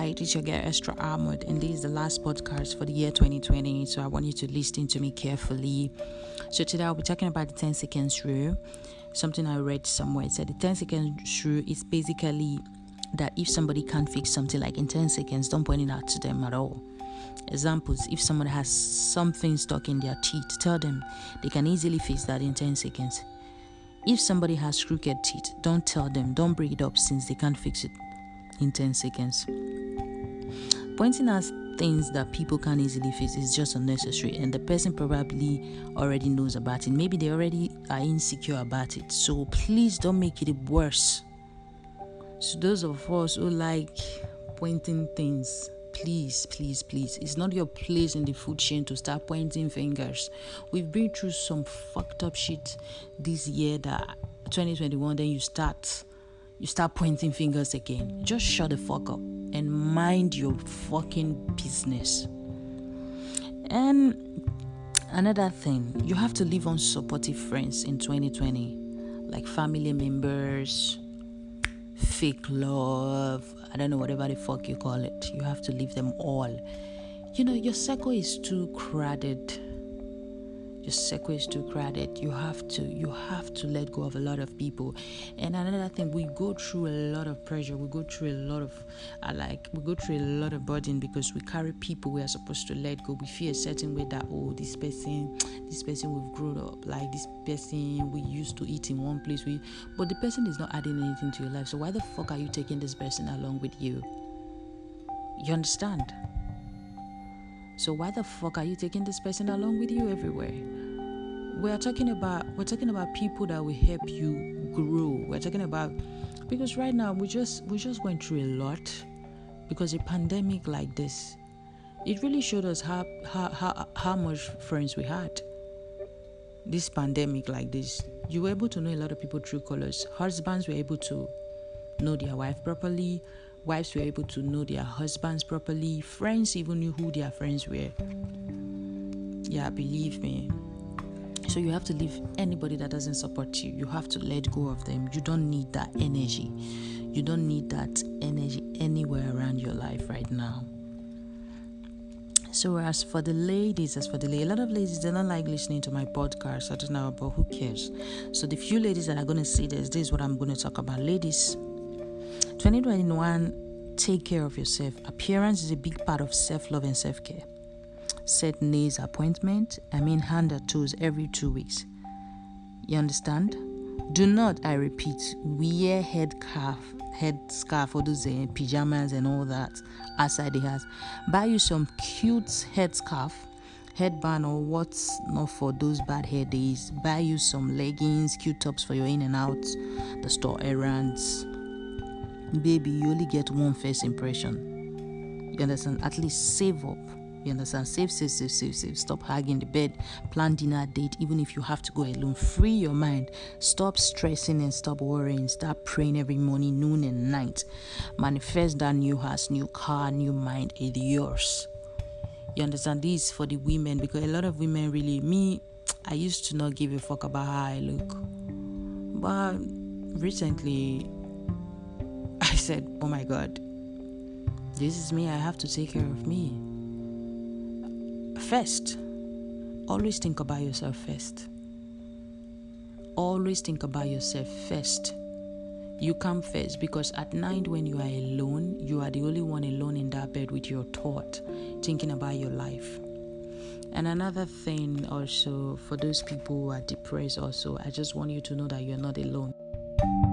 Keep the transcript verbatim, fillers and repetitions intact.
Hi, this is your girl Estra Ahmed, and this is the last podcast for the year twenty twenty, so I want you to listen to me carefully. So today I'll be talking about the ten seconds rule. Something I read somewhere, it said the ten seconds rule is basically that if somebody can't fix something like in ten seconds, don't point it out to them at all. Examples: if someone has something stuck in their teeth, tell them they can easily fix that in ten seconds. If somebody has crooked teeth, don't tell them, don't break it up since they can't fix it in ten seconds. Pointing out things that people can't easily fix is just unnecessary, and the person probably already knows about it. Maybe they already are insecure about it, so please don't make it worse. So those of us who like pointing things, please, please, please, it's not your place in the food chain to start pointing fingers. We've been through some fucked up shit this year, that twenty twenty-one, then you start You start pointing fingers again. Just shut the fuck up and mind your fucking business. And another thing, you have to live on supportive friends in twenty twenty, like family members, fake love, I don't know, whatever the fuck you call it. You have to leave them all. You know, your circle is too crowded. Your circle is too crowded. You have to, you have to let go of a lot of people. And another thing, we go through a lot of pressure. We go through a lot of, uh, like, we go through a lot of burden because we carry people we are supposed to let go. We feel a certain way that, oh, this person, this person we've grown up, like this person we used to eat in one place. We, but the person is not adding anything to your life. So why the fuck are you taking this person along with you? You understand? So why the fuck are you taking this person along with you everywhere? We're talking about we're talking about people that will help you grow. We're talking about, because right now we just we just went through a lot, because a pandemic like this, it really showed us how how how, how much friends we had. This pandemic like this, you were able to know a lot of people through colors. Husbands were able to know their wife properly. Wives were able to know their husbands properly. Friends even knew who their friends were. Yeah, believe me. So you have to leave anybody that doesn't support you. You have to let go of them. You don't need that energy. You don't need that energy anywhere around your life right now. So as for the ladies, as for the ladies, a lot of ladies, they don't like listening to my podcast. I don't know, but who cares? So the few ladies that are going to see this, this is what I'm going to talk about. Ladies, twenty twenty-one, take care of yourself. Appearance is a big part of self-love and self-care. Set nails appointment, I mean hand or toes, every two weeks. You understand? Do not, I repeat, wear head scarf, head scarf or those uh, pajamas and all that outside the house. Buy you some cute head scarf, headband, or what's not for those bad hair days. Buy you some leggings, cute tops for your in and out, the store errands. Baby, you only get one first impression. You understand? At least save up. You understand? Save, save, save, save, save. Stop hugging the bed. Plan dinner date, even if you have to go alone. Free your mind. Stop stressing and stop worrying. Start praying every morning, noon, and night. Manifest that new house, new car, new mind is yours. You understand? This is for the women, because a lot of women really, me, I used to not give a fuck about how I look. But recently, I said, oh my God, this is me. I have to take care of me first. Always think about yourself first. Always think about yourself first. You come first, because at night when you are alone, you are the only one alone in that bed with your thought, thinking about your life. And another thing also, for those people who are depressed also, I just want you to know that you're not alone.